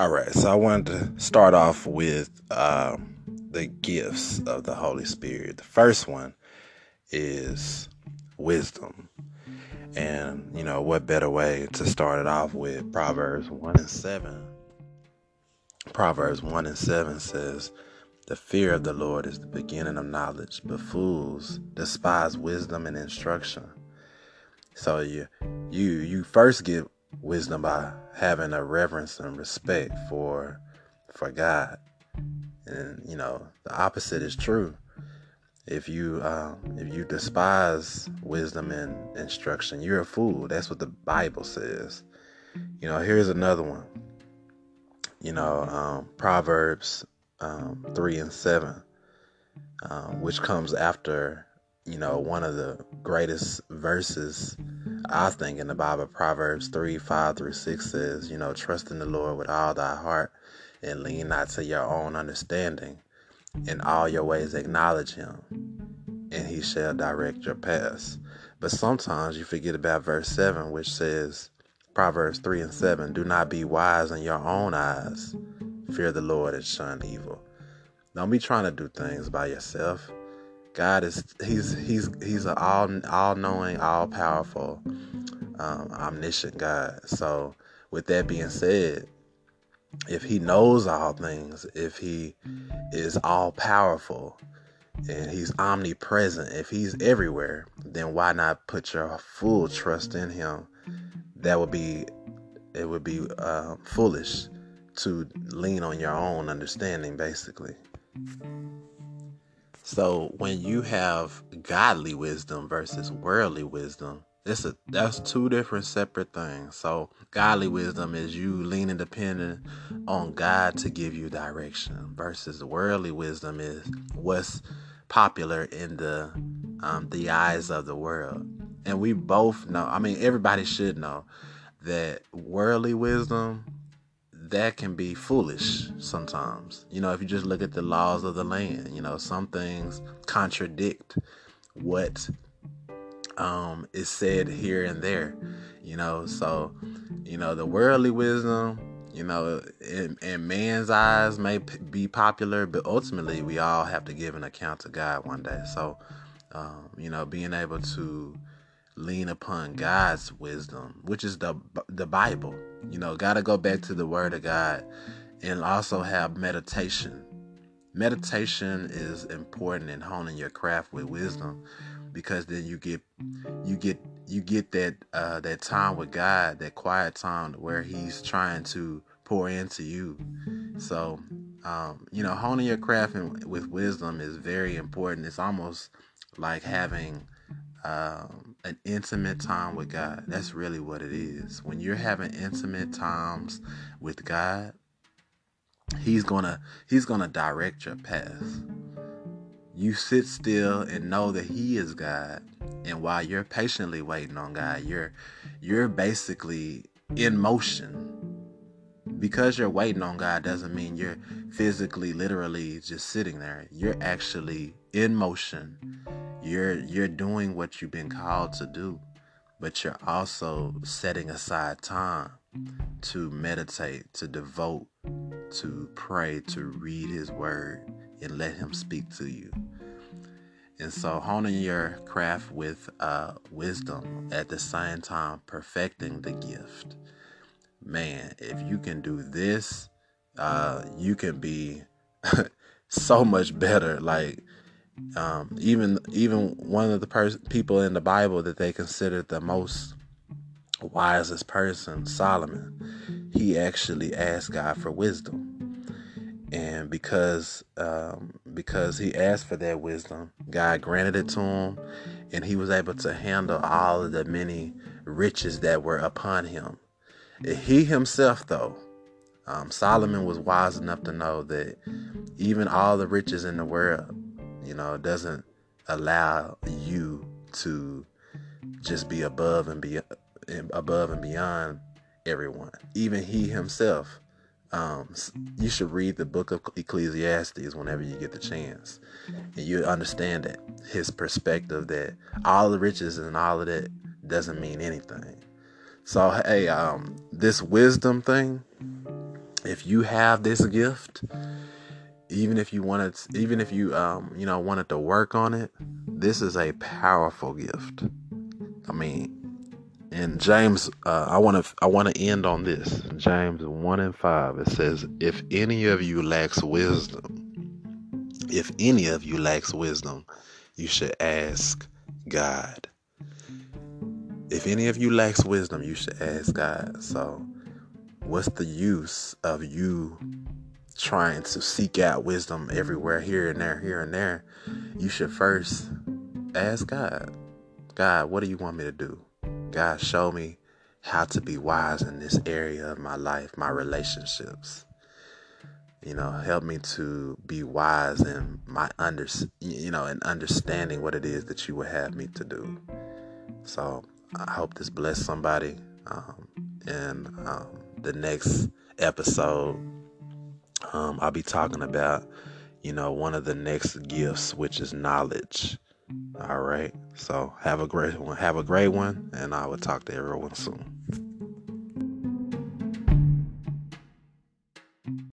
All right, so I wanted to start off with the gifts of the Holy Spirit. The first one is wisdom. And, you know, what better way to start it off with Proverbs 1 and 7. Proverbs 1 and 7 says, "The fear of the Lord is the beginning of knowledge, but fools despise wisdom and instruction." So you first get wisdom by having a reverence and respect for God. And, you know, the opposite is true. If you despise wisdom and instruction, you're a fool. That's what the Bible says. You know, here's another one. You know, Proverbs 3 and 7, which comes after, you know, one of the greatest verses I think in the Bible. Proverbs 3:5-6 says, you know, "Trust in the Lord with all thy heart and lean not to your own understanding. In all your ways acknowledge him, and he shall direct your paths." But sometimes you forget about verse 7, which says, Proverbs 3 and 7, "Do not be wise in your own eyes. Fear the Lord and shun evil." Don't be trying to do things by yourself. God is, he's an all-knowing, all-powerful, omniscient God. So with that being said, if he knows all things, if he is all-powerful and he's omnipresent, if he's everywhere, then why not put your full trust in him? It would be foolish to lean on your own understanding, basically. So when you have godly wisdom versus worldly wisdom, that's two different separate things. So godly wisdom is you leaning dependent on God to give you direction, versus worldly wisdom is what's popular in the eyes of the world. And we both know, I mean, everybody should know that worldly wisdom, that can be foolish sometimes. You know, if you just look at the laws of the land, you know, some things contradict what is said here and there, you know. So, you know, the worldly wisdom, you know, in man's eyes may be popular, but ultimately we all have to give an account to God one day. So, you know, being able to lean upon God's wisdom, which is the Bible. You know, got to go back to the word of God, and also have meditation. Meditation is important in honing your craft with wisdom, because then you get that time with God, that quiet time where he's trying to pour into you. So, you know, honing your craft with wisdom is very important. It's almost like having an intimate time with God. That's really what it is. When you're having intimate times with God, he's gonna direct your path. You sit still and know that he is God, and while you're patiently waiting on God, you're basically in motion. Because you're waiting on God doesn't mean you're physically, literally just sitting there. You're actually in motion. You're doing what you've been called to do, but you're also setting aside time to meditate, to devote, to pray, to read his word, and let him speak to you. And so honing your craft with wisdom, at the same time perfecting the gift. Man, if you can do this, you can be so much better. Like, even one of the people in the Bible that they considered the most wisest person, Solomon, he actually asked God for wisdom. And because he asked for that wisdom, God granted it to him, and he was able to handle all of the many riches that were upon him. He himself, though, Solomon was wise enough to know that even all the riches in the world, you know, it doesn't allow you to just be above and beyond everyone. Even he himself. You should read the book of Ecclesiastes whenever you get the chance, and you understand that his perspective that all the riches and all of that doesn't mean anything. So hey, this wisdom thing, if you have this gift, even if you wanted to work on it, this is a powerful gift. I mean, and James, I want to end on this. James 1:5, it says, if any of you lacks wisdom, you should ask God. If any of you lacks wisdom, you should ask God. So what's the use of you trying to seek out wisdom everywhere, here and there? You should first ask God. God, what do you want me to do? God, show me how to be wise in this area of my life, my relationships. Help me to be wise in my understanding what it is that you would have me to do. So I hope this blessed somebody. And the next episode, I'll be talking about, one of the next gifts, which is knowledge. All right. So have a great one. And I will talk to everyone soon.